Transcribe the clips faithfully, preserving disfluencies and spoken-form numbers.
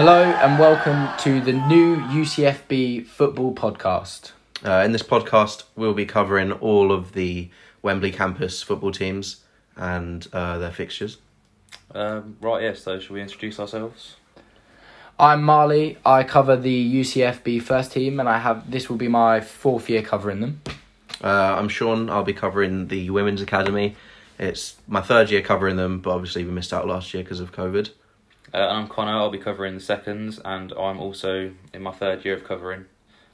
Hello and welcome to the new U C F B football podcast. Uh, in this podcast, we'll be covering all of the Wembley campus football teams and uh, their fixtures. Um, right, yes, so shall we introduce ourselves? I'm Marley, I cover the U C F B first team and I have this will be my fourth year covering them. Uh, I'm Sean, I'll be covering the Women's Academy. It's my third year covering them, but obviously we missed out last year because of COVID. Uh, and I'm Connor, I'll be covering the seconds, and I'm also in my third year of covering,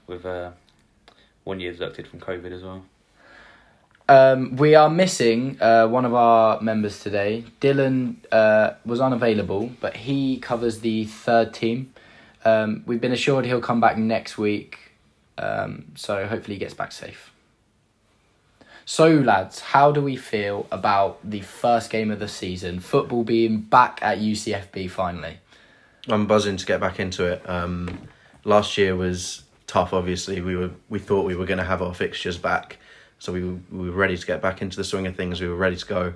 with uh, one year deducted from COVID as well. Um, we are missing uh, one of our members today. Dylan uh, was unavailable, but he covers the third team. Um, we've been assured he'll come back next week, um, so hopefully he gets back safe. So lads, how do we feel about the first game of the season, football being back at U C F B finally? I'm buzzing to get back into it. Um, last year was tough, obviously. We were we thought we were going to have our fixtures back, so we were, we were ready to get back into the swing of things. We were ready to go,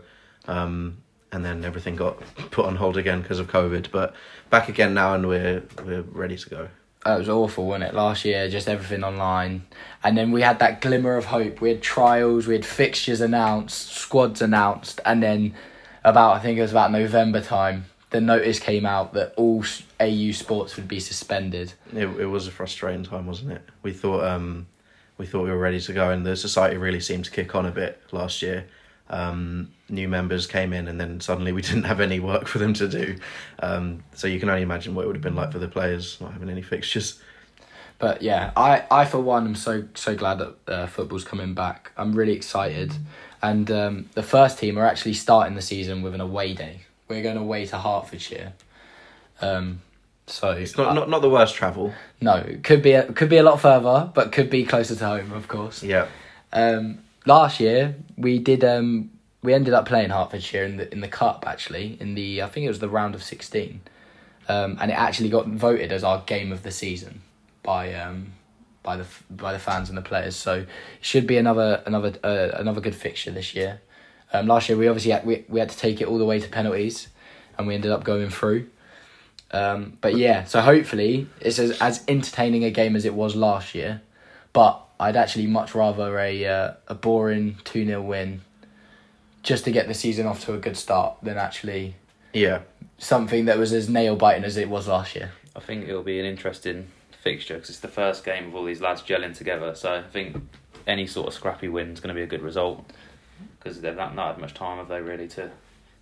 um, and then everything got put on hold again because of COVID. But back again now, and we're we're ready to go. Oh, it was awful, wasn't it? Last year, just everything online. And then we had that glimmer of hope. We had trials, we had fixtures announced, squads announced. And then about, I think it was about November time, the notice came out that all A U sports would be suspended. It it was a frustrating time, wasn't it? We thought um, we thought we were ready to go and the society really seemed to kick on a bit last year. Um, new members came in and then suddenly we didn't have any work for them to do. Um, so you can only imagine what it would have been like for the players not having any fixtures. But yeah, I, I for one am so so glad that uh, football's coming back. I'm really excited. And um, the first team are actually starting the season with an away day. We're going away to Hertfordshire. Um, so it's not, I, not not the worst travel. No, it could be a, could be a lot further, but could be closer to home, of course. Yeah. Um. Last year we did um we ended up playing Hertfordshire in the in the cup actually in the I think it was the round of sixteen, um and it actually got voted as our game of the season by um by the by the fans and the players, so it should be another another uh, another good fixture this year. Um last year we obviously had, we we had to take it all the way to penalties, and we ended up going through. Um but yeah, so hopefully it's as as entertaining a game as it was last year, but I'd actually much rather a uh, a boring two nil win just to get the season off to a good start than actually yeah something that was as nail-biting as it was last year. I think it'll be an interesting fixture because it's the first game of all these lads gelling together, so I think any sort of scrappy win is going to be a good result because they've not, not had much time, have they, really, to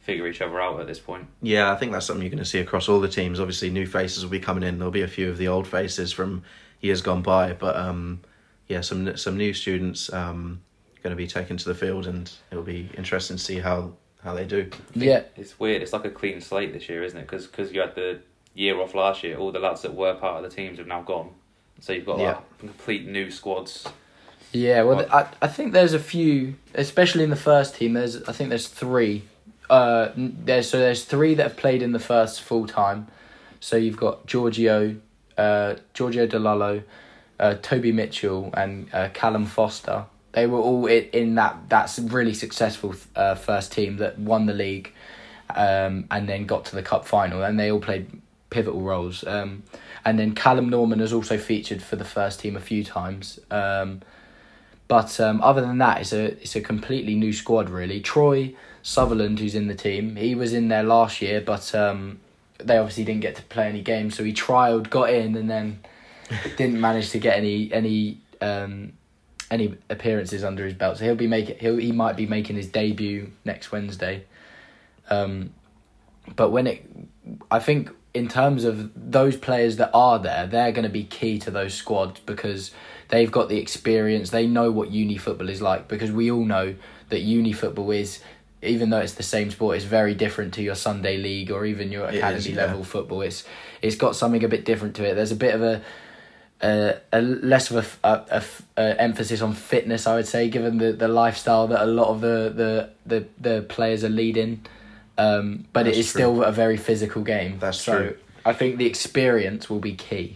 figure each other out at this point. Yeah, I think that's something you're going to see across all the teams. Obviously, new faces will be coming in. There'll be a few of the old faces from years gone by, but... um. Yeah, some some new students um going to be taken to the field, and it'll be interesting to see how, how they do. Yeah, it's weird. It's like a clean slate this year, isn't it? Because cause you had the year off last year. All the lads that were part of the teams have now gone, so you've got yeah. like complete new squads. Yeah, well, like, I I think there's a few, especially in the first team. There's I think there's three. Uh, there's so there's three that have played in the first full time. So you've got Giorgio, uh, Giorgio Di Lalo, Uh, Toby Mitchell and uh, Callum Foster. They were all in, in that that's really successful uh, first team that won the league um, and then got to the cup final, and they all played pivotal roles. Um, and then Callum Norman has also featured for the first team a few times. Um, but um, other than that, it's a, it's a completely new squad, really. Troy Sutherland, who's in the team, he was in there last year, but um, they obviously didn't get to play any games, so he trialled, got in, and then... didn't manage to get any any um, any appearances under his belt, so he'll be making he'll he might be making his debut next Wednesday. Um, but when it, I think in terms of those players that are there, they're going to be key to those squads because they've got the experience. They know what uni football is like because we all know that uni football is, even though it's the same sport, it's very different to your Sunday league or even your academy is, yeah. level football. It's it's got something a bit different to it. There's a bit of a Uh, a less of a, a, a, a emphasis on fitness, I would say, given the, the lifestyle that a lot of the the, the, the players are leading. Um, but That's it is true. Still a very physical game. That's so true. I think the experience will be key.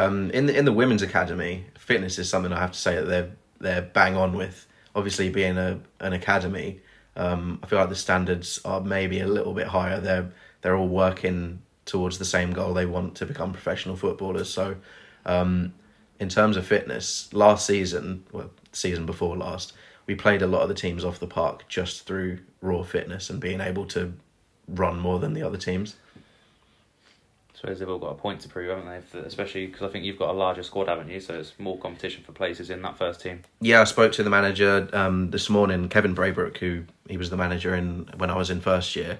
Um, in the in the Women's Academy, fitness is something I have to say that they're they're bang on with. Obviously, being a an academy, um, I feel like the standards are maybe a little bit higher. They're they're all working towards the same goal. They want to become professional footballers. So um, in terms of fitness, last season, well, season before last, we played a lot of the teams off the park just through raw fitness and being able to run more than the other teams. I suppose they've all got a point to prove, haven't they? Especially because I think you've got a larger squad, haven't you? So it's more competition for places in that first team. Yeah, I spoke to the manager um, this morning, Kevin Braybrook, who he was the manager in when I was in first year.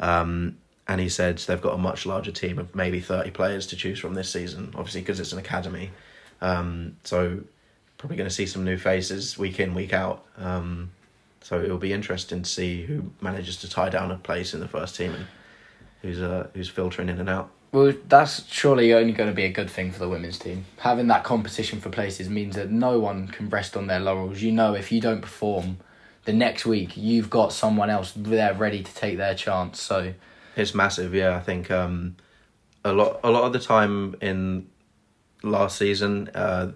Um, and he said they've got a much larger team of maybe thirty players to choose from this season, obviously because it's an academy. Um, so probably going to see some new faces week in, week out. Um, so it'll be interesting to see who manages to tie down a place in the first team and who's uh, who's filtering in and out. Well, that's surely only going to be a good thing for the women's team. Having that competition for places means that no one can rest on their laurels. You know, if you don't perform the next week, you've got someone else there ready to take their chance. So it's massive, yeah. I think um, a lot a lot of the time in last season, uh,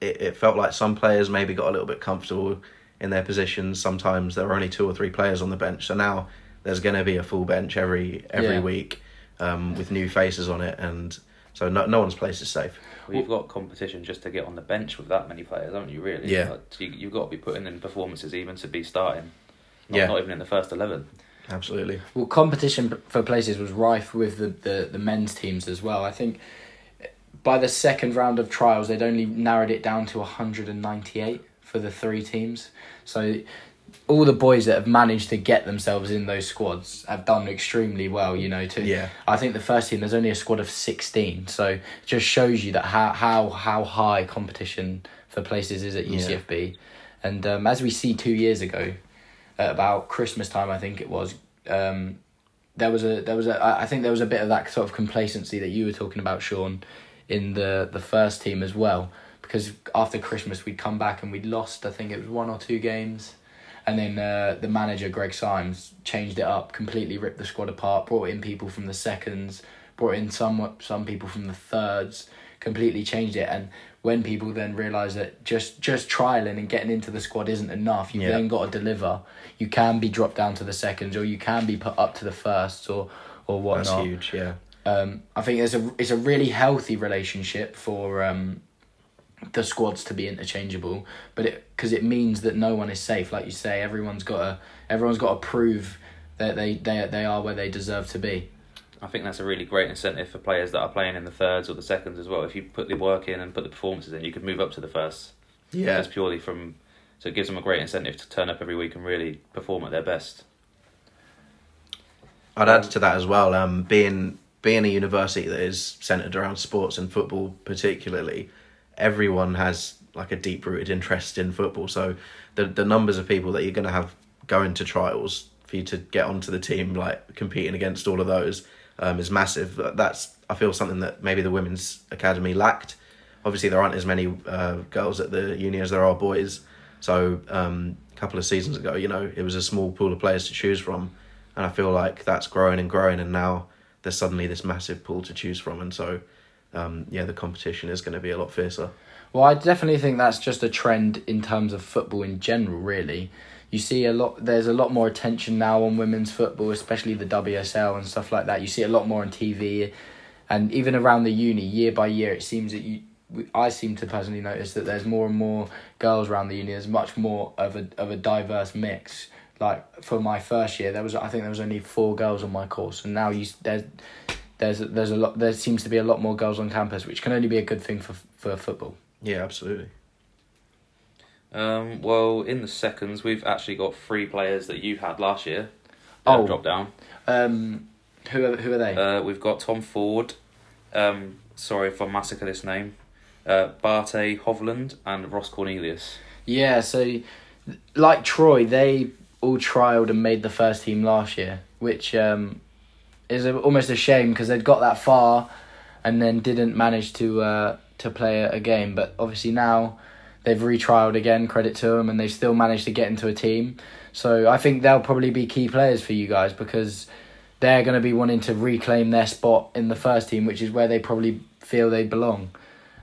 it, it felt like some players maybe got a little bit comfortable in their positions. Sometimes there were only two or three players on the bench. So now there's going to be a full bench every every yeah. week. Um, with new faces on it, and so no, no one's place is safe. Well, you've got competition just to get on the bench with that many players, haven't you, really? Yeah. Like, you, you've got to be putting in performances even to be starting. Not, yeah. not even in the first eleven. Absolutely. Well, competition for places was rife with the, the, the men's teams as well. I think by the second round of trials, they'd only narrowed it down to one hundred ninety-eight for the three teams. So all the boys that have managed to get themselves in those squads have done extremely well, you know. To yeah. I think the first team, there's only a squad of sixteen, so it just shows you that how how, how high competition for places is at U C F B. Yeah. And um, as we see two years ago, at about Christmas time, I think it was, um, there was a there was a I think there was a bit of that sort of complacency that you were talking about, Sean, in the the first team as well, because after Christmas we'd come back and we'd lost, I think it was one or two games. And then uh, the manager, Greg Symes, changed it up, completely ripped the squad apart, brought in people from the seconds, brought in some some people from the thirds, completely changed it. And when people then realise that just, just trialling and getting into the squad isn't enough, you've yeah. then got to deliver. You can be dropped down to the seconds, or you can be put up to the firsts, or, or whatnot. That's huge, yeah. Um, I think it's a, it's a really healthy relationship for... Um, the squads to be interchangeable, but it because it means that no one is safe. Like you say, everyone's got to everyone's got to prove that they, they they are where they deserve to be. I think that's a really great incentive for players that are playing in the thirds or the seconds as well. If you put the work in and put the performances in, you could move up to the firsts. Yeah, that's purely from so it gives them a great incentive to turn up every week and really perform at their best. I'd add to that as well. Um, being being a university that is centered around sports and football, particularly. Everyone has like a deep-rooted interest in football, so the the numbers of people that you're going to have going to trials for you to get onto the team, like competing against all of those, um, is massive. That's, I feel, something that maybe the women's academy lacked. Obviously, there aren't as many uh, girls at the uni as there are boys, so um, a couple of seasons ago, you know, it was a small pool of players to choose from, and I feel like that's growing and growing, and now there's suddenly this massive pool to choose from, and so... Um, yeah, the competition is going to be a lot fiercer. Well, I definitely think that's just a trend in terms of football in general, really. You see a lot, there's a lot more attention now on women's football, especially the W S L and stuff like that. You see a lot more on T V and even around the uni, year by year, it seems that you, I seem to personally notice that there's more and more girls around the uni. There's much more of a of a diverse mix. Like for my first year, there was I think there was only four girls on my course, and now you there's There's there's a lot there seems to be a lot more girls on campus, which can only be a good thing for for football. Yeah, absolutely. Um, well, in the seconds, we've actually got three players that you had last year. Oh, drop down. Um, who are who are they? Uh, we've got Tom Ford. Um, sorry if I massacre this name. Uh, Barte Hovland and Ross Cornelius. Yeah, so like Troy, they all trialled and made the first team last year, which. Um, It's almost a shame because they'd got that far and then didn't manage to uh, to play a game. But obviously now they've retrialed again, credit to them, and they've still managed to get into a team. So I think they'll probably be key players for you guys because they're going to be wanting to reclaim their spot in the first team, which is where they probably feel they belong.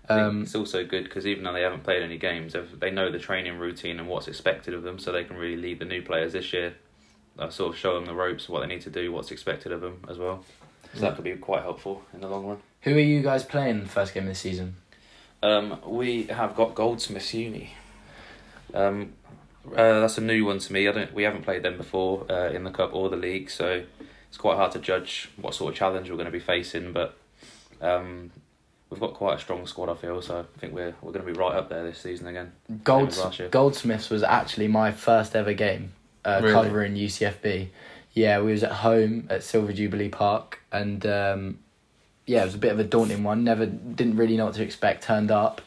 Um, it's also good because even though they haven't played any games, they know the training routine and what's expected of them, so they can really lead the new players this year. I sort of show them the ropes, what they need to do, what's expected of them as well. So that could be quite helpful in the long run. Who are you guys playing the first game of the season? Um, we have got Goldsmiths Uni. Um, uh, that's a new one to me. I don't. We haven't played them before uh, in the cup or the league, so it's quite hard to judge what sort of challenge we're going to be facing. But um, we've got quite a strong squad, I feel. So I think we're we're going to be right up there this season again. Golds- Goldsmiths was actually my first ever game uh, really? covering U C F B. Yeah, we was at home at Silver Jubilee Park, and um, yeah, it was a bit of a daunting one. Never, didn't really know what to expect. Turned up,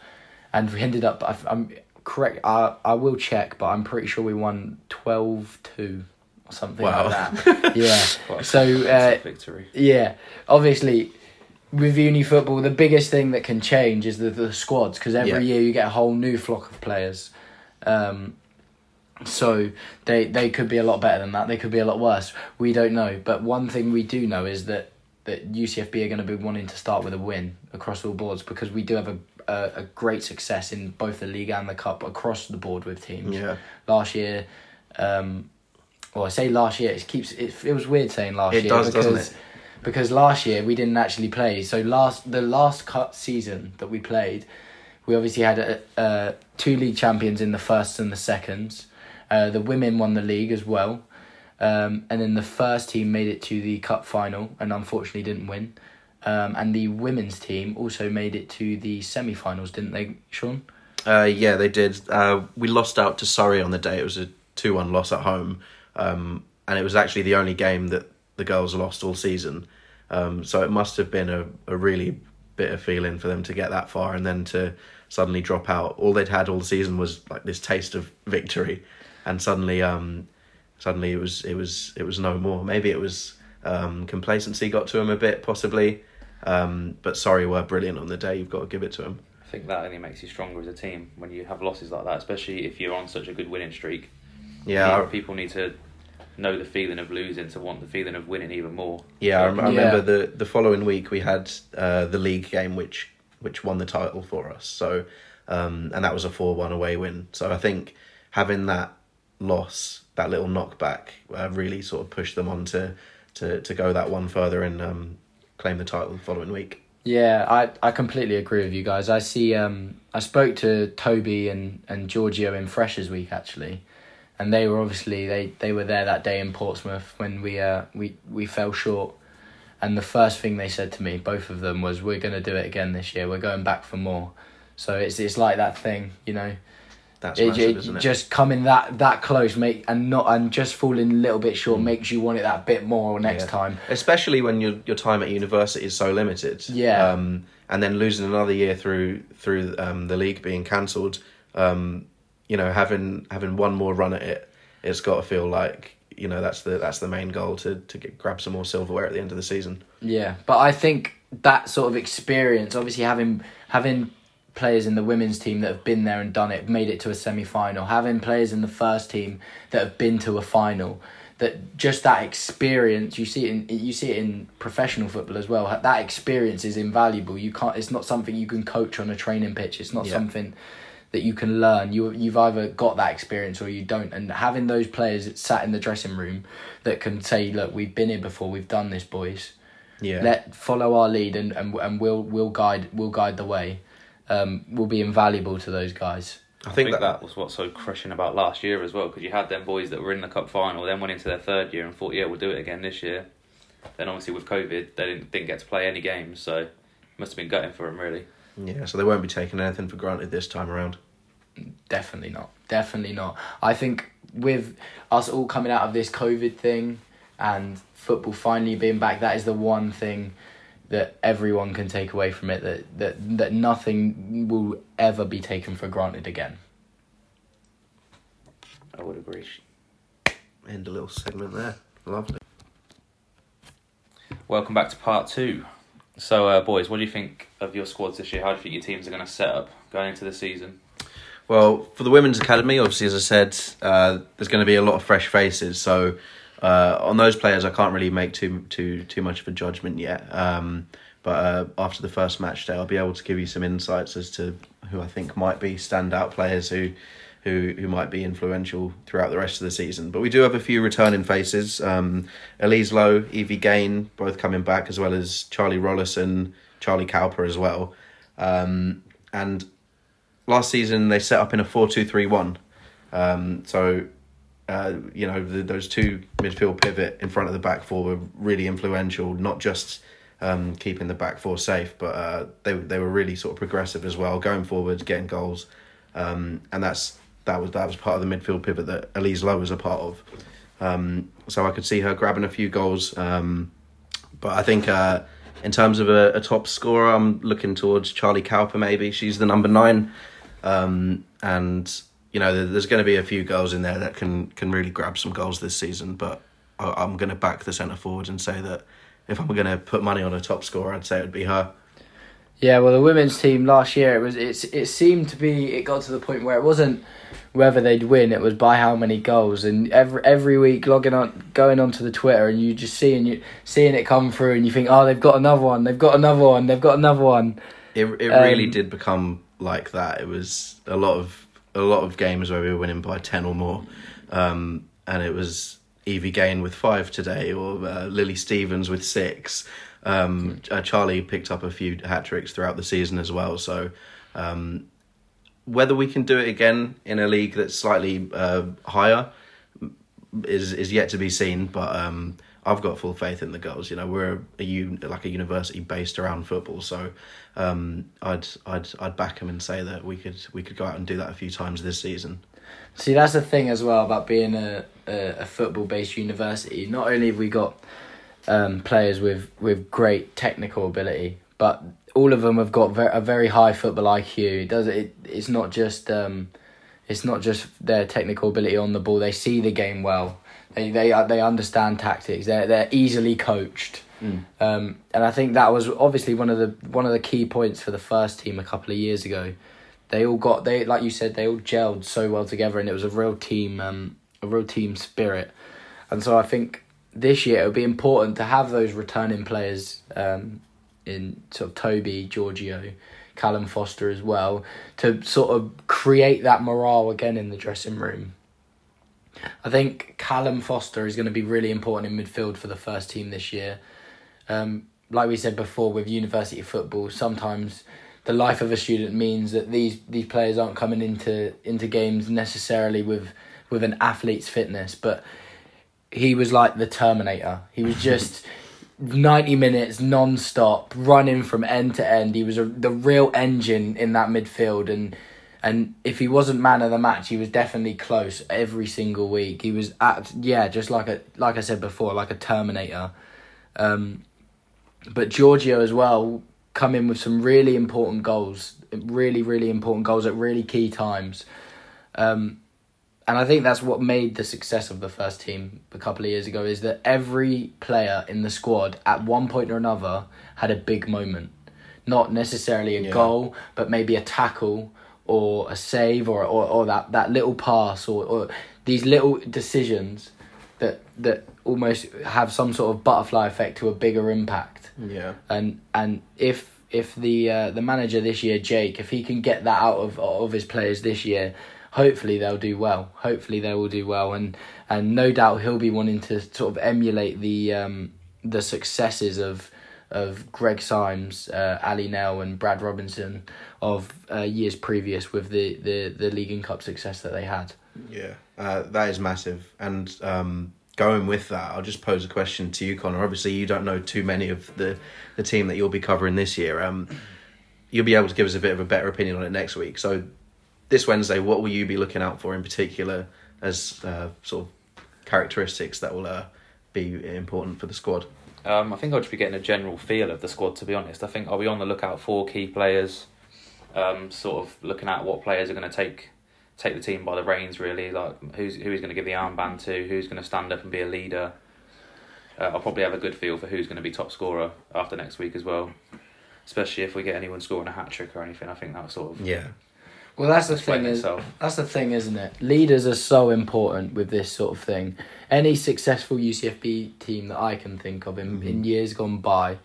and we ended up. I've, I'm correct. I I will check, but I'm pretty sure we won twelve two or something wow. like that. Yeah. Wow. So uh, that's a victory. Yeah, obviously, with uni football, the biggest thing that can change is the the squads, because every yeah. year you get a whole new flock of players. Um, So they, they could be a lot better than that. They could be a lot worse. We don't know. But one thing we do know is that, that U C F B are going to be wanting to start with a win across all boards, because we do have a, a, a great success in both the league and the cup across the board with teams. Yeah. Last year, um, well, I say last year. It keeps it. It was weird saying last it year does, because doesn't it? because last year we didn't actually play. So last the last cut season that we played, we obviously had a, a two league champions in the firsts and the seconds. Uh, the women won the league as well. Um, and then the first team made it to the cup final and unfortunately didn't win. Um, and the women's team also made it to the semi-finals, didn't they, Sean? Uh, yeah, they did. Uh, we lost out to Surrey on the day. It was a two one loss at home. Um, and it was actually the only game that the girls lost all season. Um, so it must have been a, a really bitter feeling for them to get that far and then to suddenly drop out. All they'd had all season was like this taste of victory. And suddenly, um, suddenly it was it was it was no more. Maybe it was um, complacency got to him a bit, possibly. Um, but Surrey were brilliant on the day. You've got to give it to him. I think that only makes you stronger as a team when you have losses like that, especially if you're on such a good winning streak. Yeah, people need to know the feeling of losing to want the feeling of winning even more. Yeah, I, rem- yeah. I remember the, the following week we had uh, the league game, which which won the title for us. So, um, and that was a four one away win. So I think having that loss, that little knockback, uh, really sort of pushed them on to, to, to go that one further and um, claim the title the following week. Yeah, I, I completely agree with you guys. I see. Um, I spoke to Toby and, and Giorgio in Freshers Week actually, and they were obviously they, they were there that day in Portsmouth when we uh we, we fell short, and the first thing they said to me, both of them, was we're going to do it again this year. We're going back for more. So it's it's like that thing, you know. That's massive, it, it, isn't it? Just coming that, that close, make and not and just falling a little bit short mm. makes you want it that bit more next yeah. time. Especially when your your time at university is so limited. Yeah. Um, and then losing another year through through um, the league being cancelled, um, you know, having having one more run at it, it's got to feel like, you know, that's the that's the main goal to to get, grab some more silverware at the end of the season. Yeah, but I think that sort of experience, obviously having having. players in the women's team that have been there and done it, made it to a semi-final, having players in the first team that have been to a final, that just that experience, you see it in you see it in professional football as well, that experience is invaluable. You can't, it's not something you can coach on a training pitch, it's not yeah. something that you can learn. You, you've either got that experience or you don't, and having those players sat in the dressing room that can say, look, we've been here before, we've done this, boys, yeah, let follow our lead and, and, and we'll we'll guide we'll guide the way. Um, will be invaluable to those guys. I think, I think that, that was what's so crushing about last year as well, because you had them boys that were in the cup final, then went into their third year and thought, yeah, we'll do it again this year. Then obviously with COVID, they didn't, didn't get to play any games, so it must have been gutting for them, really. Yeah, so they won't be taking anything for granted this time around. Definitely not. Definitely not. I think with us all coming out of this COVID thing and football finally being back, that is the one thing that everyone can take away from it, that, that that nothing will ever be taken for granted again. I would agree. End a little segment there. Lovely. Welcome back to part two. So, uh, boys, what do you think of your squads this year? How do you think your teams are going to set up going into the season? Well, for the Women's Academy, obviously, as I said, uh, there's going to be a lot of fresh faces, so... Uh, on those players, I can't really make too too too much of a judgment yet. Um, but uh, after the first match day, I'll be able to give you some insights as to who I think might be standout players who, who who might be influential throughout the rest of the season. But we do have a few returning faces. Um, Elise Lowe, Evie Gain, both coming back, as well as Charlie Rollison, Charlie Cowper as well. Um, and last season they set up in a four two three one. Um, so, uh, you know, the, those two midfield pivot in front of the back four were really influential, not just um, keeping the back four safe, but uh, they they were really sort of progressive as well, going forward, getting goals. Um, and that's that was that was part of the midfield pivot that Elise Lowe was a part of. Um, so I could see her grabbing a few goals. Um, but I think uh, in terms of a, a top scorer, I'm looking towards Charlie Cowper maybe. She's the number nine. Um, and... You know, there's going to be a few girls in there that can can really grab some goals this season, but I'm going to back the centre forward and say that if I'm going to put money on a top scorer, I'd say it would be her. Yeah, well, the women's team last year, it was it's it seemed to be, it got to the point where it wasn't whether they'd win, it was by how many goals. And every every week, logging on, going onto the Twitter, and you just seeing you seeing it come through, and you think, oh, they've got another one, they've got another one, they've got another one. It it um, really did become like that. It was a lot of. a lot of games where we were winning by ten or more. Um, and it was Evie Gain with five today, or uh, Lily Stevens with six. Um, uh, Charlie picked up a few hat-tricks throughout the season as well. So um, whether we can do it again in a league that's slightly uh, higher is is yet to be seen. But um, I've got full faith in the girls. You know, we're a un- like a university based around football, so um, I'd I'd I'd back them and say that we could we could go out and do that a few times this season. See, that's the thing as well about being a a, a football based university. Not only have we got um, players with, with great technical ability, but all of them have got ver- a very high football I Q. It does it? It's not just um, it's not just their technical ability on the ball. They see the game well. They they they understand tactics. They're they're easily coached, mm. um, and I think that was obviously one of the one of the key points for the first team a couple of years ago. They all got they like you said they all gelled so well together, and it was a real team um, a real team spirit. And so I think this year it would be important to have those returning players um, in sort of Toby, Giorgio, Callum Foster as well, to sort of create that morale again in the dressing room. I think Callum Foster is going to be really important in midfield for the first team this year. Um, like we said before, with university football, sometimes the life of a student means that these, these players aren't coming into into games necessarily with with an athlete's fitness. But he was like the Terminator. He was just ninety minutes non-stop, running from end to end. He was a, the real engine in that midfield, and... And if he wasn't man of the match, he was definitely close every single week. He was at yeah, just like a like I said before, like a Terminator. Um, but Giorgio as well come in with some really important goals, really really important goals at really key times, um, and I think that's what made the success of the first team a couple of years ago. Is that every player in the squad at one point or another had a big moment, not necessarily a yeah. goal, but maybe a tackle. Or a save, or or, or that, that little pass, or, or these little decisions that that almost have some sort of butterfly effect to a bigger impact. Yeah. And and if if the uh, the manager this year, Jake, if he can get that out of of his players this year, hopefully they'll do well. Hopefully they will do well, and and no doubt he'll be wanting to sort of emulate the um the successes of. of Greg Symes, uh, Ali Nell and Brad Robinson of uh, years previous with the, the, the League and Cup success that they had. Yeah, uh, that is massive. And um, going with that, I'll just pose a question to you, Connor. Obviously, you don't know too many of the, the team that you'll be covering this year. Um, you'll be able to give us a bit of a better opinion on it next week. So this Wednesday, what will you be looking out for in particular as uh, sort of characteristics that will uh, be important for the squad? Um, I think I'll just be getting a general feel of the squad, to be honest. I think I'll be on the lookout for key players, um, sort of looking at what players are going to take take the team by the reins, really, like who's who's going to give the armband to, who's going to stand up and be a leader. Uh, I'll probably have a good feel for who's going to be top scorer after next week as well, especially if we get anyone scoring a hat-trick or anything. I think that sort of... Yeah. Well, that's the thing is, that's the thing, isn't it? Leaders are so important with this sort of thing. Any successful U C F B team that I can think of in, mm-hmm. in years gone by,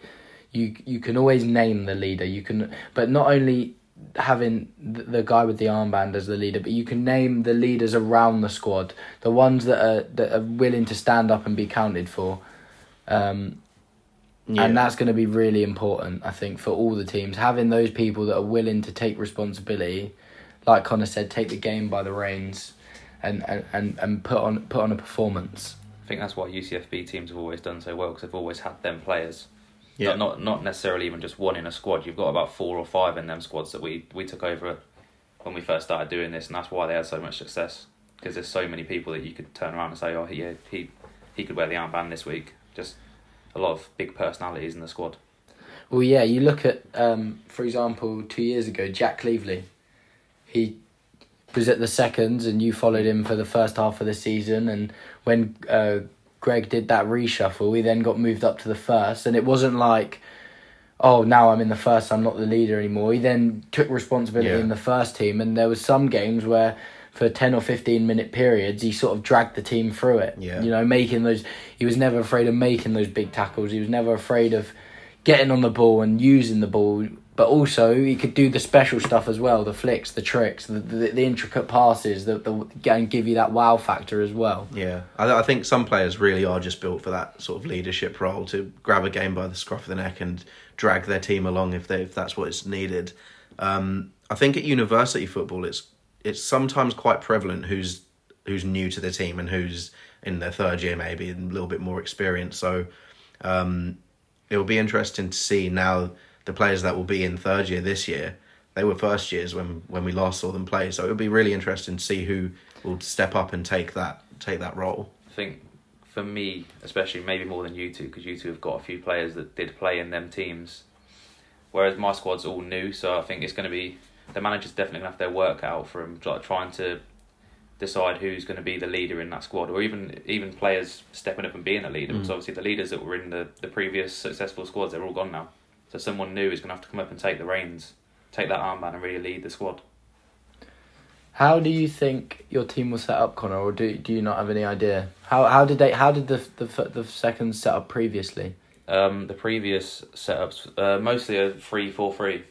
you you can always name the leader. You can, but not only having the guy with the armband as the leader, but you can name the leaders around the squad, the ones that are that are willing to stand up and be counted for. Um, yeah. And that's going to be really important, I think, for all the teams. Having those people that are willing to take responsibility, like Connor said, take the game by the reins and, and, and put on put on a performance. I think that's what U C F B teams have always done so well, because they've always had them players. Yeah. Not, not not necessarily even just one in a squad. You've got about four or five in them squads that we, we took over when we first started doing this, and that's why they had so much success, because there's so many people that you could turn around and say, oh, he, he, he could wear the armband this week. Just a lot of big personalities in the squad. Well, yeah, you look at, um, for example, two years ago, Jack Cleavely. He was at the seconds, and you followed him for the first half of the season, and when... Uh, Greg did that reshuffle, we then got moved up to the first, and it wasn't like, oh, now I'm in the first, I'm not the leader anymore. He then took responsibility yeah. in the first team, and there was some games where for ten or fifteen minute periods he sort of dragged the team through it. Yeah. You know, making those, he was never afraid of making those big tackles, he was never afraid of getting on the ball and using the ball, but also he could do the special stuff as well, the flicks, the tricks, the the, the intricate passes that the, and give you that wow factor as well. Yeah, I, I think some players really are just built for that sort of leadership role, to grab a game by the scruff of the neck and drag their team along if they if that's what is needed. Um, I think at university football, it's it's sometimes quite prevalent who's who's new to the team and who's in their third year maybe and a little bit more experienced. So um, it'll be interesting to see now. The players that will be in third year this year, they were first years when, when we last saw them play. So it'll be really interesting to see who will step up and take that take that role. I think for me, especially maybe more than you two, because you two have got a few players that did play in them teams, whereas my squad's all new. So I think it's going to be, the manager's definitely going to have their work out for him, like trying to decide who's going to be the leader in that squad, or even even players stepping up and being a leader. Mm. Because obviously the leaders that were in the, the previous successful squads, they're all gone now. So someone new is going to have to come up and take the reins, take that armband and really lead the squad. How do you think your team was set up, Connor, or do do you not have any idea? How how did they how did the the the seconds set up previously? Um, the previous setups uh, mostly a three four three.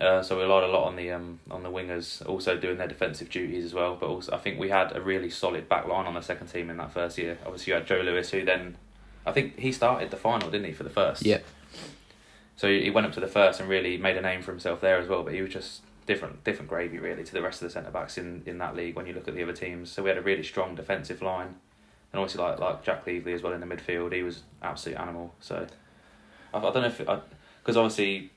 Uh, so we relied a lot on the um on the wingers also doing their defensive duties as well. But also I think we had a really solid back line on the second team in that first year. Obviously you had Joe Lewis, who then I think he started the final, didn't he, for the first? Yeah. So he went up to the first and really made a name for himself there as well. But he was just different different gravy, really, to the rest of the centre-backs in, in that league when you look at the other teams. So we had a really strong defensive line. And obviously, like like Jack Leighley as well in the midfield, he was an absolute animal. So I, I don't know if... Because obviously,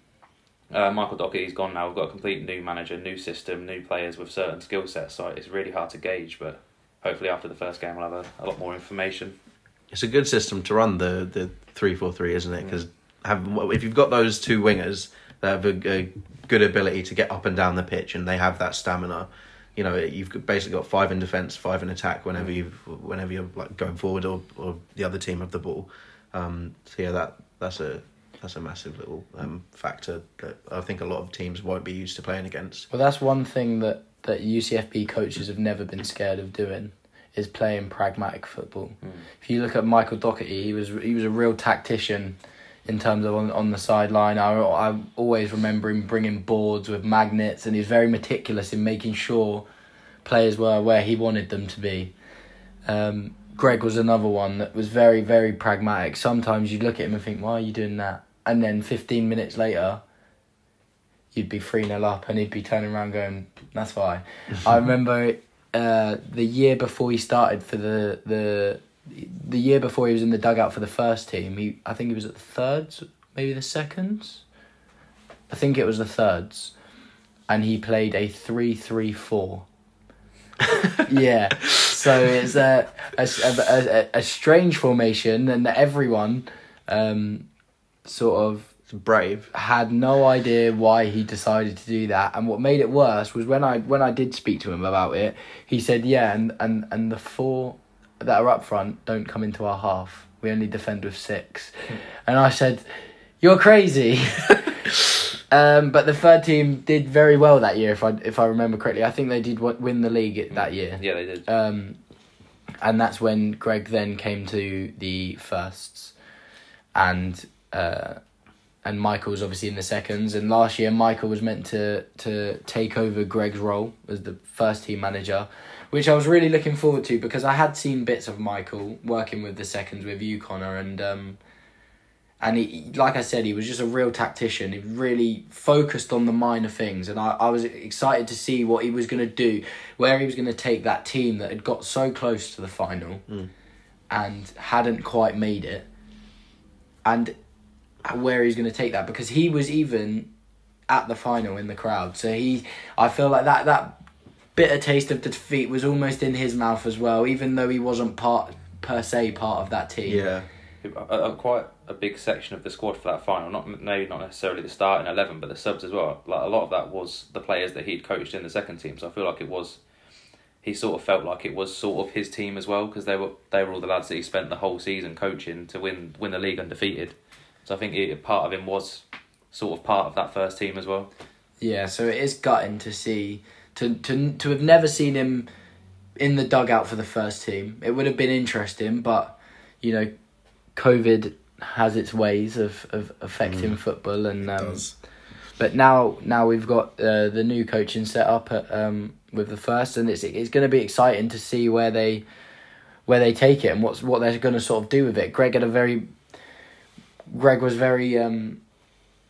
uh, Michael Docher, he's gone now. We've got a complete new manager, new system, new players with certain skill sets. So it's really hard to gauge. But hopefully after the first game, we'll have a, a lot more information. It's a good system to run, the, the three four three, isn't it? Because... Mm. Have if you've got those two wingers that have a, a good ability to get up and down the pitch, and they have that stamina, you know, you've basically got five in defence, five in attack whenever you whenever you're like going forward or, or the other team have the ball. Um, so yeah, that that's a that's a massive little um, factor that I think a lot of teams won't be used to playing against. Well, that's one thing that, that U C F B coaches have never been scared of doing, is playing pragmatic football. Mm. If you look at Michael Docher, he was he was a real tactician. In terms of on, on the sideline, I, I always remember him bringing boards with magnets, and he's very meticulous in making sure players were where he wanted them to be. Um, Greg was another one that was very, very pragmatic. Sometimes you'd look at him and think, why are you doing that? And then fifteen minutes later, you'd be three nil up and he'd be turning around going, that's why. I remember uh, the year before he started for the... the The year before he was in the dugout for the first team, he I think he was at the thirds, maybe the seconds. I think it was the thirds, and he played a three three four. Yeah, so it's a a, a a strange formation, and everyone, um, sort of brave had no idea why he decided to do that. And what made it worse was when I when I did speak to him about it, he said, "Yeah, and and and the four." that are up front don't come into our half. We only defend with six. And I said, you're crazy. um, but the third team did very well that year, if I if I remember correctly. I think they did win the league that year. Yeah, they did. Um, and that's when Greg then came to the firsts. And uh, and Michael's obviously in the seconds. And last year, Michael was meant to to take over Greg's role as the first team manager, which I was really looking forward to because I had seen bits of Michael working with the seconds with you, Connor, and um, and he, like I said, he was just a real tactician. He really focused on the minor things, and I, I was excited to see what he was going to do, where he was going to take that team that had got so close to the final mm. and hadn't quite made it, and where he's going to take that, because he was even at the final in the crowd. So he, I feel like that that bitter taste of defeat was almost in his mouth as well, even though he wasn't part per se part of that team. Yeah, uh, quite a big section of the squad for that final. Not maybe not necessarily the starting eleven, but the subs as well. Like a lot of that was the players that he'd coached in the second team. So I feel like it was, he sort of felt like it was sort of his team as well, because they were they were all the lads that he spent the whole season coaching to win win the league undefeated. So I think it, part of him was sort of part of that first team as well. Yeah, so it is gutting to see, to to to have never seen him in the dugout for the first team. It would have been interesting, but, you know, COVID has its ways of, of affecting mm, football. And um, it does. But now now we've got uh, the new coaching set up at, um, with the first, and it's it's going to be exciting to see where they where they take it and what's what they're going to sort of do with it. Greg had a very... Greg was very um,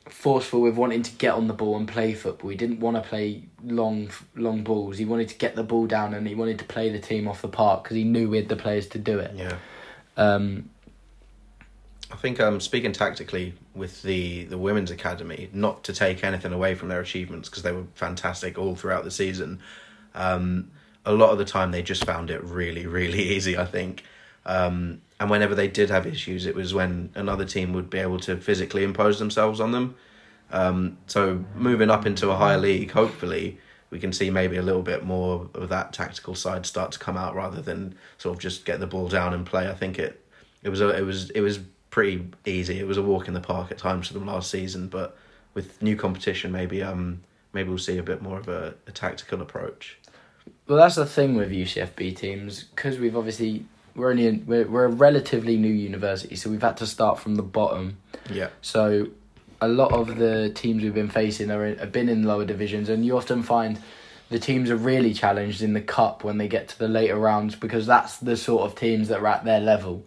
forceful with wanting to get on the ball and play football. He didn't want to play long long balls. He wanted to get the ball down and he wanted to play the team off the park because he knew we had the players to do it. Yeah. Um, I think um, speaking tactically with the, the Women's Academy, not to take anything away from their achievements because they were fantastic all throughout the season, um, a lot of the time they just found it really, really easy, I think. Um, and whenever they did have issues, it was when another team would be able to physically impose themselves on them. Um, so moving up into a higher league, hopefully we can see maybe a little bit more of that tactical side start to come out rather than sort of just get the ball down and play. I think it it was a, it was it was pretty easy. It was a walk in the park at times for them last season, but with new competition, maybe um maybe we'll see a bit more of a, a tactical approach. Well, that's the thing with U C F B teams, because we've obviously. We're only in, we're we're a relatively new university, so we've had to start from the bottom. Yeah. So, a lot of the teams we've been facing are in, have been in lower divisions, and you often find the teams are really challenged in the cup when they get to the later rounds because that's the sort of teams that are at their level.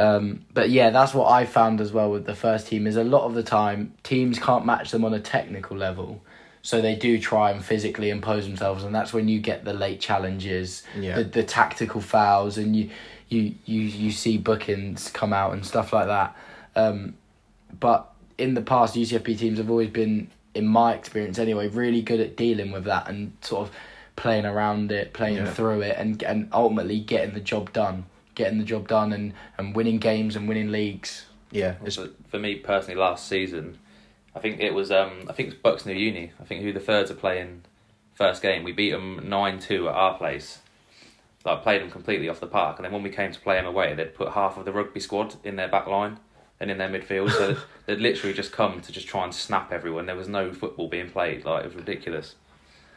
Um, but yeah, that's what I found as well with the first team is a lot of the time teams can't match them on a technical level. So they do try and physically impose themselves, and that's when you get the late challenges, yeah. the, the tactical fouls, and you, you you you see bookings come out and stuff like that. Um, but in the past, U C F B teams have always been, in my experience anyway, really good at dealing with that and sort of playing around it, playing yeah. through it, and and ultimately getting the job done, getting the job done, and, and winning games and winning leagues. Yeah, it's, for me personally, last season. I think it was um I think it's Bucks New Uni. I think who the thirds are playing first game. We beat them nine two at our place. Like played them completely off the park, and then when we came to play them away, they'd put half of the rugby squad in their back line and in their midfield. So they'd, they'd literally just come to just try and snap everyone. There was no football being played. Like it was ridiculous.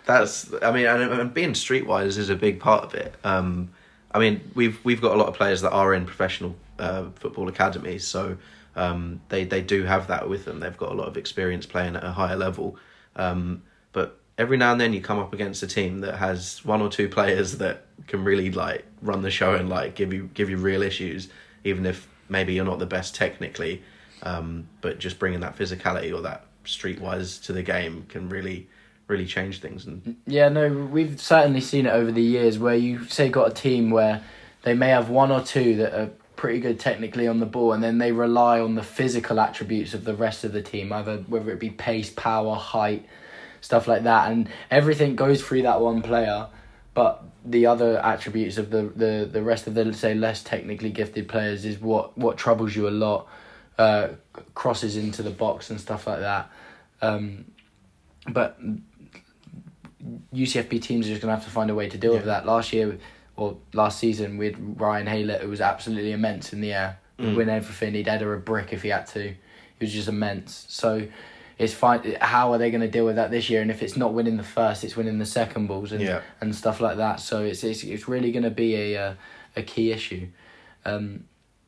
That's I mean and being streetwise is a big part of it. Um, I mean we've we've got a lot of players that are in professional uh, football academies, so. Um, they, they do have that with them. They've got a lot of experience playing at a higher level. Um, but every now and then you come up against a team that has one or two players that can really like run the show and like give you give you real issues, even if maybe you're not the best technically. Um, but just bringing that physicality or that streetwise to the game can really, really change things. And yeah, no, we've certainly seen it over the years where you say got a team where they may have one or two that are pretty good technically on the ball, and then they rely on the physical attributes of the rest of the team, either whether it be pace, power, height, stuff like that, and everything goes through that one player, but the other attributes of the the, the rest of the, say, less technically gifted players is what, what troubles you a lot, uh, crosses into the box and stuff like that. Um, but U C F B teams are just going to have to find a way to deal yeah. with that. Last year... Or last season, we had Ryan Haylett, who was absolutely immense in the air. He'd mm. win everything. He'd header a brick if he had to. He was just immense. So it's fine. How are they going to deal with that this year? And if it's not winning the first, it's winning the second balls and yeah. and stuff like that. So it's it's, it's really going to be a, a a key issue. Um,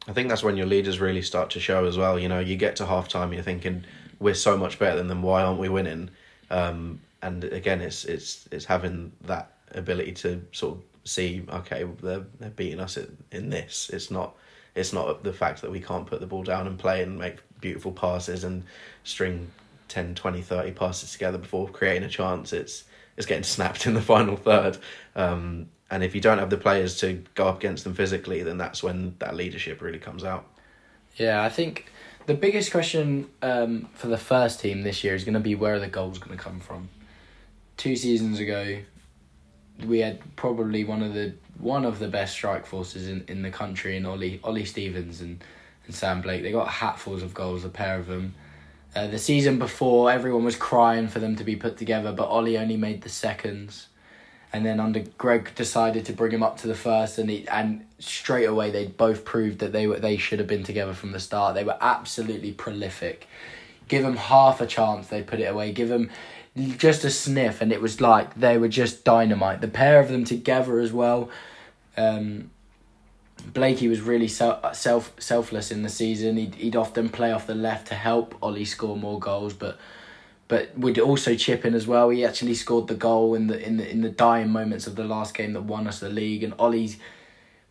I think that's when your leaders really start to show as well. You know, you get to half-time, you're thinking, we're so much better than them, why aren't we winning? Um, and again, it's it's it's having that ability to sort of see, okay, they're, they're beating us in, in this. It's not it's not the fact that we can't put the ball down and play and make beautiful passes and string ten, twenty, thirty passes together before creating a chance. It's it's getting snapped in the final third. Um, and if you don't have the players to go up against them physically, then that's when that leadership really comes out. Yeah, I think the biggest question um, for the first team this year is going to be where are the goals going to come from? Two seasons ago, we had probably one of the one of the best strike forces in, in the country in Ollie Ollie Stephens and, and Sam Blake. They got hatfuls of goals, a pair of them. Uh, the season before, everyone was crying for them to be put together, but Ollie only made the seconds. And then under Greg decided to bring him up to the first, and he, and straight away they both proved that they were they should have been together from the start. They were absolutely prolific. Give them half a chance, they put it away. Give them just a sniff, and it was like they were just dynamite. The pair of them together as well. Um, Blakey was really self, self selfless in the season. He'd he'd often play off the left to help Ollie score more goals, but but would also chip in as well. He actually scored the goal in the in the in the dying moments of the last game that won us the league. And Ollie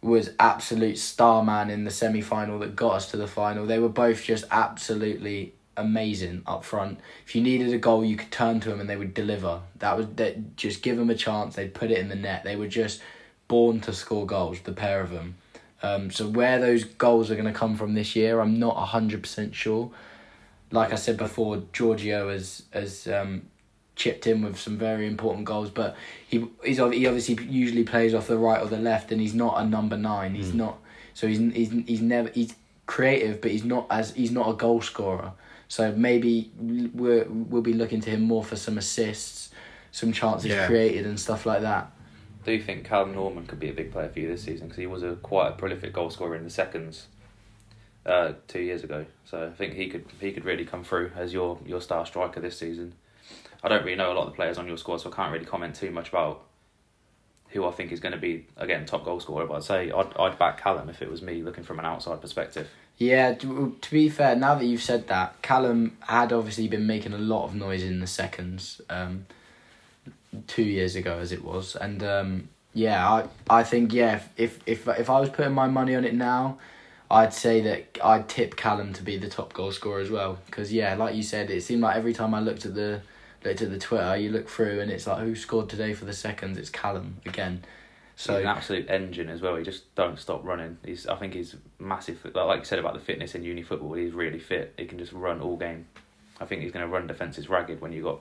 was absolute star man in the semi final that got us to the final. They were both just absolutely amazing up front. If you needed a goal, you could turn to them and they would deliver. That was that. Just give them a chance. They'd put it in the net. They were just born to score goals, the pair of them. Um, so where those goals are going to come from this year, I'm not one hundred percent sure. Like I said before, Giorgio has, has um, chipped in with some very important goals, but he he's he obviously usually plays off the right or the left, and he's not a number nine. He's mm. not so he's he's he's never he's creative, but he's not as he's not a goal scorer. So maybe we're we'll be looking to him more for some assists, some chances yeah. created, and stuff like that. Do you think Callum Norman could be a big player for you this season? Because he was a quite a prolific goal scorer in the seconds uh, two years ago. So I think he could he could really come through as your, your star striker this season. I don't really know a lot of the players on your squad, so I can't really comment too much about who I think is going to be, again, top goal scorer. But I'd say I'd, I'd back Callum if it was me looking from an outside perspective. Yeah, to be fair, now that you've said that, Callum had obviously been making a lot of noise in the seconds. Um, two years ago as it was, and um, yeah I I think yeah if, if if if I was putting my money on it now, I'd say that I'd tip Callum to be the top goal scorer as well, because yeah like you said, it seemed like every time I looked at the looked at the Twitter, you look through and it's like, who scored today for the seconds? It's Callum again. So he's an absolute engine as well. He just don't stop running. He's I think he's massive, like you said about the fitness in uni football. He's really fit. He can just run all game. I think he's going to run defences ragged when you've got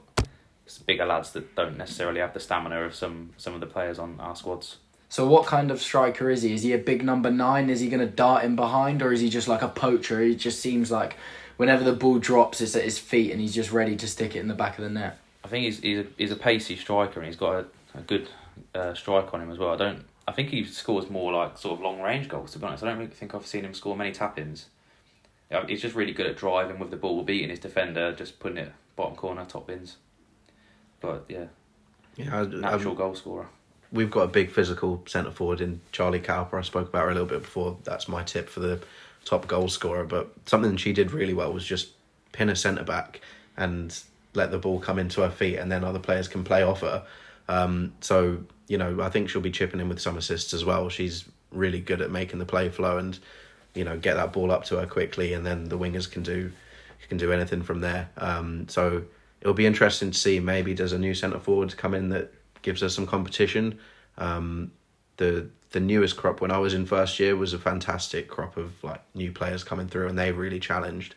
bigger lads that don't necessarily have the stamina of some, some of the players on our squads. So what kind of striker is he? Is he a big number nine? Is he going to dart in behind, or is he just like a poacher? He just seems like whenever the ball drops, it's at his feet and he's just ready to stick it in the back of the net. I think he's he's a, he's a pacey striker, and he's got a, a good uh, strike on him as well. I don't. I think he scores more like sort of long range goals, to be honest. I don't really think I've seen him score many tap-ins. He's just really good at driving with the ball, beating his defender, just putting it bottom corner, top bins. But yeah, yeah, natural um, goal scorer. We've got a big physical centre forward in Charlie Cowper. I spoke about her a little bit before. That's my tip for the top goal scorer. But something she did really well was just pin a centre back and let the ball come into her feet, and then other players can play off her. Um, so you know, I think she'll be chipping in with some assists as well. She's really good at making the play flow, and you know, get that ball up to her quickly, and then the wingers can do can do anything from there. Um, so. It'll be interesting to see. Maybe does a new centre forward come in that gives us some competition. Um, the the newest crop when I was in first year was a fantastic crop of like new players coming through, and they really challenged.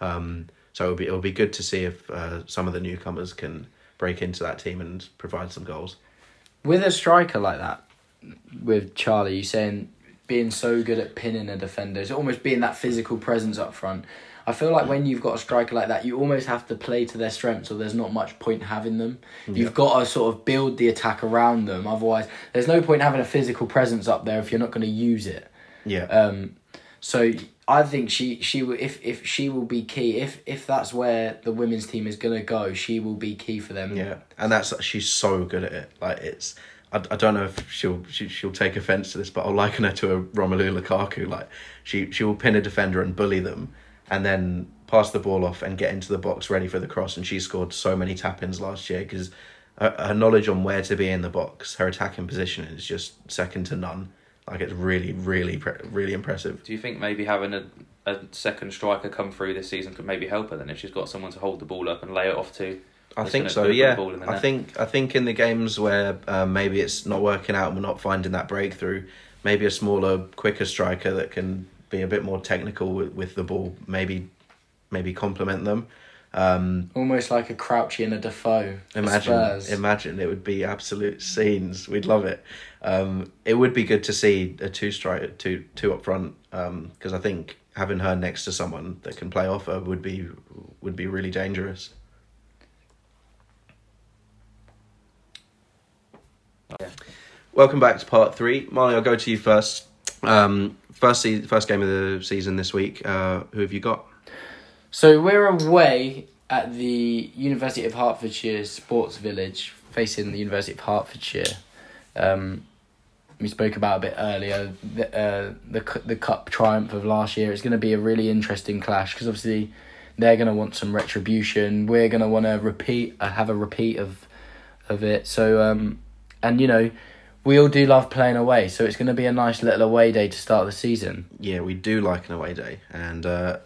Um, so it'll be it'll be good to see if uh, some of the newcomers can break into that team and provide some goals. With a striker like that, with Charlie, you saying being so good at pinning a defender, it's almost being that physical presence up front. I feel like when you've got a striker like that, you almost have to play to their strengths, or there's not much point having them. Yeah. You've got to sort of build the attack around them. Otherwise, there's no point having a physical presence up there if you're not going to use it. Yeah. Um. So I think she she will if, if she will be key. If if that's where the women's team is going to go, she will be key for them. Yeah. And that's she's so good at it. Like it's I, I don't know if she'll she, she'll take offence to this, but I'll liken her to a Romelu Lukaku. Like she she will pin a defender and bully them, and then pass the ball off and get into the box ready for the cross. And she scored so many tap-ins last year because her, her knowledge on where to be in the box, her attacking position is just second to none. Like it's really, really, really impressive. Do you think maybe having a, a second striker come through this season could maybe help her then if she's got someone to hold the ball up and lay it off to? I think so, yeah. I think I think in the games where uh, maybe it's not working out and we're not finding that breakthrough, maybe a smaller, quicker striker that can be a bit more technical with, with the ball, maybe maybe complement them. Um, Almost like a Crouchy and a Defoe. Imagine, imagine it would be absolute scenes. We'd love it. Um, it would be good to see a two striker, two two up front, because um, I think having her next to someone that can play off her would be would be really dangerous. Yeah. Welcome back to part three. Marley, I'll go to you first. Um, first, se- first game of the season this week. Uh, who have you got? So we're away at the University of Hertfordshire Sports Village, facing the University of Hertfordshire. Um, we spoke about a bit earlier the uh, the the cup triumph of last year. It's going to be a really interesting clash because obviously they're going to want some retribution. We're going to want to repeat, uh, have a repeat of of it. So. Um, And, you know, we all do love playing away, so it's going to be a nice little away day to start the season. Yeah, we do like an away day, and uh,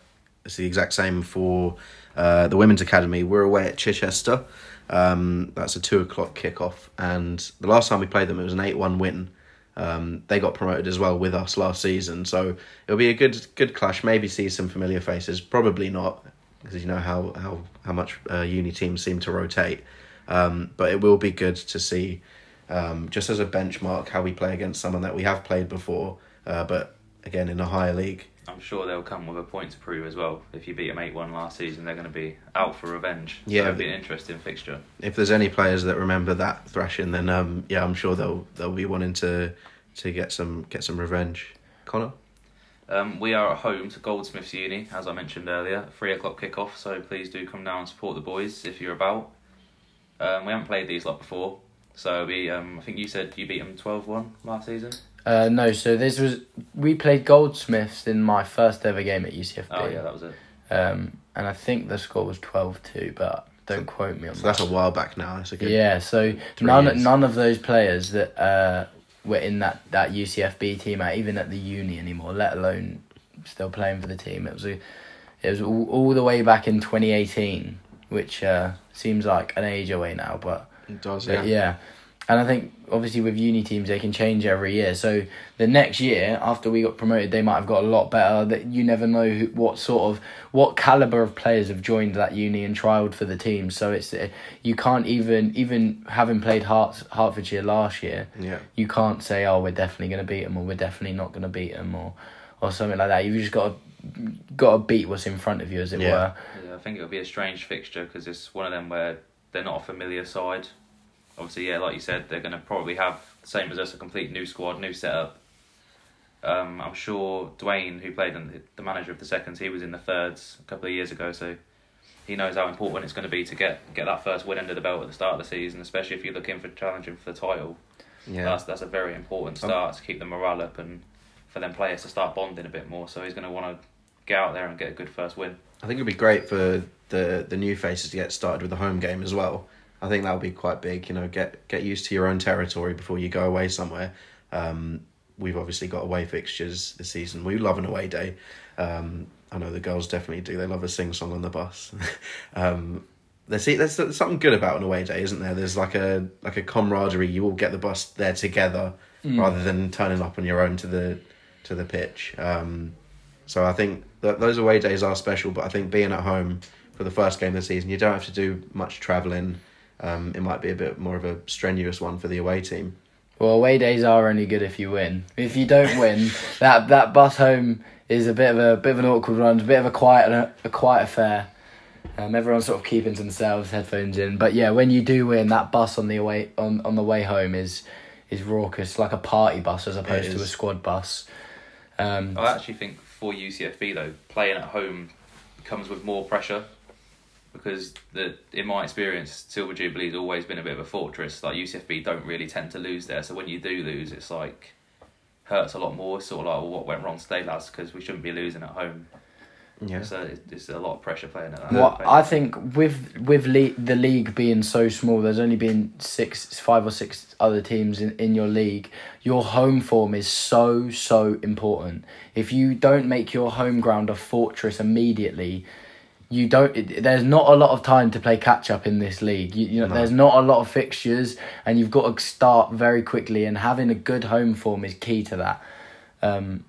it's the exact same for uh, the Women's Academy. We're away at Chichester. Um, that's a two o'clock kickoff, and the last time we played them, it was an eight one win. Um, they got promoted as well with us last season, so it'll be a good good clash, maybe see some familiar faces, probably not, because you know how, how, how much uh, uni teams seem to rotate. Um, but it will be good to see... Um, just as a benchmark, how we play against someone that we have played before, uh, but again in a higher league. I'm sure they'll come with a point to prove as well. If you beat them eight one last season, they're going to be out for revenge. Yeah, so it'll be an interesting fixture. If there's any players that remember that thrashing, then um, yeah, I'm sure they'll they'll be wanting to to get some get some revenge. Connor, um, we are at home to Goldsmiths Uni, as I mentioned earlier. Three o'clock kickoff, so please do come down and support the boys if you're about. Um, we haven't played these lot before. So we, um, I think you said you beat them twelve one last season? Uh, no, so this was... We played Goldsmiths in my first ever game at U C F B. Oh, yeah, that was it. Um, and I think the score was twelve two, but don't so, quote me on so that. So that's a while back now. That's a good yeah, so none years. none of those players that uh, were in that, that U C F B team are even at the uni anymore, let alone still playing for the team. It was a, it was all, all the way back in twenty eighteen, which uh, seems like an age away now, but... It does, yeah. But, yeah. And I think, obviously, with uni teams, they can change every year. So the next year, after we got promoted, they might have got a lot better. That you never know who, what sort of, what calibre of players have joined that uni and trialled for the team. So it's you can't even, even having played Hert- Hertfordshire last year, yeah. You can't say, oh, we're definitely going to beat them or we're definitely not going to beat them or, or something like that. You've just got to, got to beat what's in front of you, as it yeah. were. Yeah, I think it'll be a strange fixture because it's one of them where... They're not a familiar side. Obviously, yeah, like you said, they're going to probably have, same as us, a complete new squad, new setup. Um, I'm sure Dwayne, who played in the, the manager of the seconds, he was in the thirds a couple of years ago, so he knows how important it's going to be to get get that first win under the belt at the start of the season, especially if you're looking for challenging for the title. Yeah, That's, that's a very important start to keep the morale up and for them players to start bonding a bit more, so he's going to want to get out there and get a good first win. I think it'd be great for the the new faces to get started with the home game as well. I think that would be quite big. You know, get get used to your own territory before you go away somewhere. Um, we've obviously got away fixtures this season. We love an away day. Um, I know the girls definitely do. They love a sing song on the bus. um, there's, there's something good about an away day, isn't there? There's like a like a camaraderie. You all get the bus there together mm. rather than turning up on your own to the to the pitch. Um, so I think that those away days are special, but I think being at home for the first game of the season, you don't have to do much travelling. Um, it might be a bit more of a strenuous one for the away team. Well, away days are only good if you win. If you don't win, that that bus home is a bit of a bit of an awkward run, a bit of a quiet a quiet affair. Um, everyone's sort of keeping to themselves, headphones in. But yeah, when you do win, that bus on the away on, on the way home is is raucous, like a party bus as opposed to a squad bus. Um, I actually think. For U C F B though, playing at home comes with more pressure because the in my experience, Silver Jubilee has always been a bit of a fortress. Like, U C F B don't really tend to lose there, so when you do lose, it's like hurts a lot more. It's sort of like, well, what went wrong today, lads? Because we shouldn't be losing at home. Yeah. So it's a lot of pressure playing at that. Well, I think with with le- the league being so small, there's only been six, five or six other teams in, in your league. Your home form is so, so important. If you don't make your home ground a fortress immediately, you don't. It, there's not a lot of time to play catch up in this league. You, you know, no. There's not a lot of fixtures, and you've got to start very quickly. And having a good home form is key to that. Um,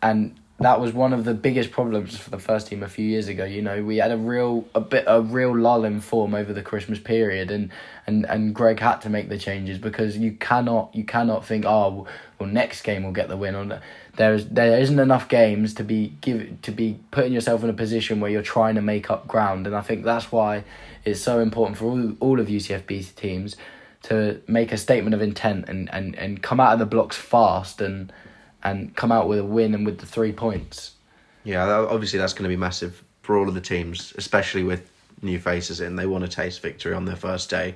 and. That was one of the biggest problems for the first team a few years ago. You know, we had a real a bit a real lull in form over the Christmas period, and, and, and Greg had to make the changes because you cannot you cannot think, oh, well, next game we'll get the win. Or there is there isn't enough games to be give to be putting yourself in a position where you're trying to make up ground, and I think that's why it's so important for all all of U C F B's teams to make a statement of intent and, and, and come out of the blocks fast and. and come out with a win and with the three points. Yeah, that, obviously that's going to be massive for all of the teams, especially with new faces in. They want to taste victory on their first day.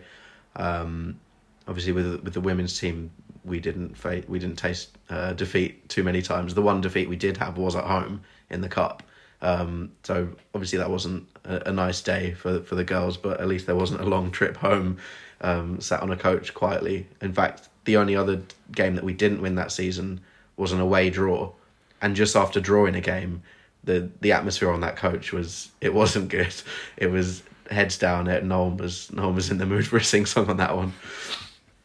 Um, obviously, with with the women's team, we didn't fa- we didn't taste uh, defeat too many times. The one defeat we did have was at home in the cup. Um, so obviously that wasn't a, a nice day for for the girls, but at least there wasn't a long trip home, um, sat on a coach quietly. In fact, the only other game that we didn't win that season was an away draw, and just after drawing a game, the the atmosphere on that coach was it wasn't good. It was heads down. It no one was no one was in the mood for a sing song on that one.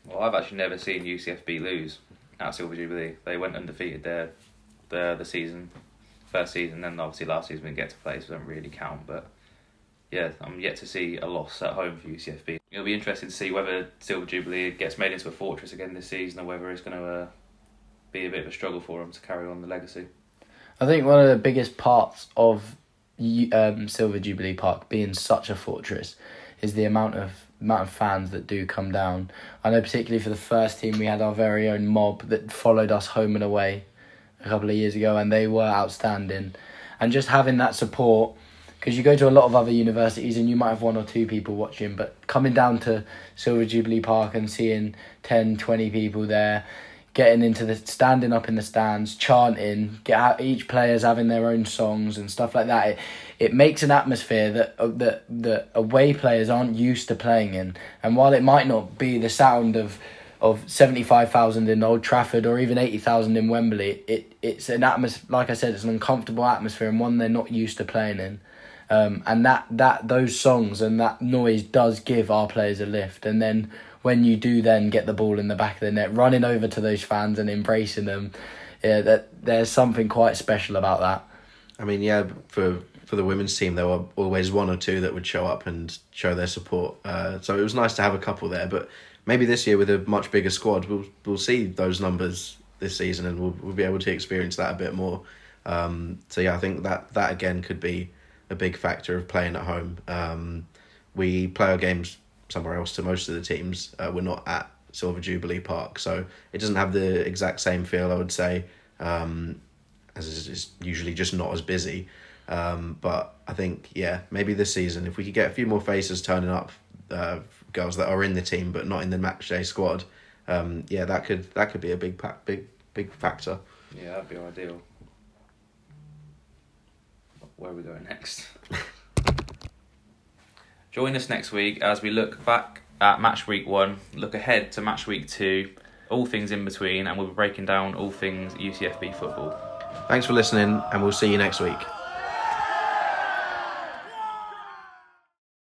Well, I've actually never seen U C F B lose at Silver Jubilee. They went undefeated there, the the season, first season, then obviously last season we didn't get to play, so it doesn't really count. But yeah, I'm yet to see a loss at home for U C F B. It'll be interesting to see whether Silver Jubilee gets made into a fortress again this season, or whether it's going to. Uh, be a bit of a struggle for them to carry on the legacy. I think one of the biggest parts of um, Silver Jubilee Park being such a fortress is the amount of amount of fans that do come down. I know particularly for the first team, we had our very own mob that followed us home and away a couple of years ago, and they were outstanding. And just having that support, because you go to a lot of other universities and you might have one or two people watching, but coming down to Silver Jubilee Park and seeing ten, twenty people there, getting into the standing up in the stands, chanting, get out, each player's having their own songs and stuff like that. It it makes an atmosphere that uh, that that away players aren't used to playing in. And while it might not be the sound of of seventy five thousand in Old Trafford or even eighty thousand in Wembley, it it's an atmosphere. Like I said, it's an uncomfortable atmosphere and one they're not used to playing in. Um, and that that those songs and that noise does give our players a lift. And then. When you do then get the ball in the back of the net, running over to those fans and embracing them, yeah, that there's something quite special about that. I mean, yeah, for for the women's team, there were always one or two that would show up and show their support. Uh, so it was nice to have a couple there, but maybe this year with a much bigger squad, we'll we'll see those numbers this season and we'll we'll be able to experience that a bit more. Um, so yeah, I think that that again could be a big factor of playing at home. Um, we play our games somewhere else to most of the teams. Uh, we're not at Silver Jubilee Park, so it doesn't have the exact same feel, I would say, um, as it's usually just not as busy. Um, but I think, yeah, maybe this season, if we could get a few more faces turning up, uh, girls that are in the team but not in the match day squad, um, yeah, that could that could be a big, pa- big, big factor. Yeah, that'd be ideal. Where are we going next? Join us next week as we look back at match week one, look ahead to match week two, all things in between, and we'll be breaking down all things U C F B football. Thanks for listening, and we'll see you next week.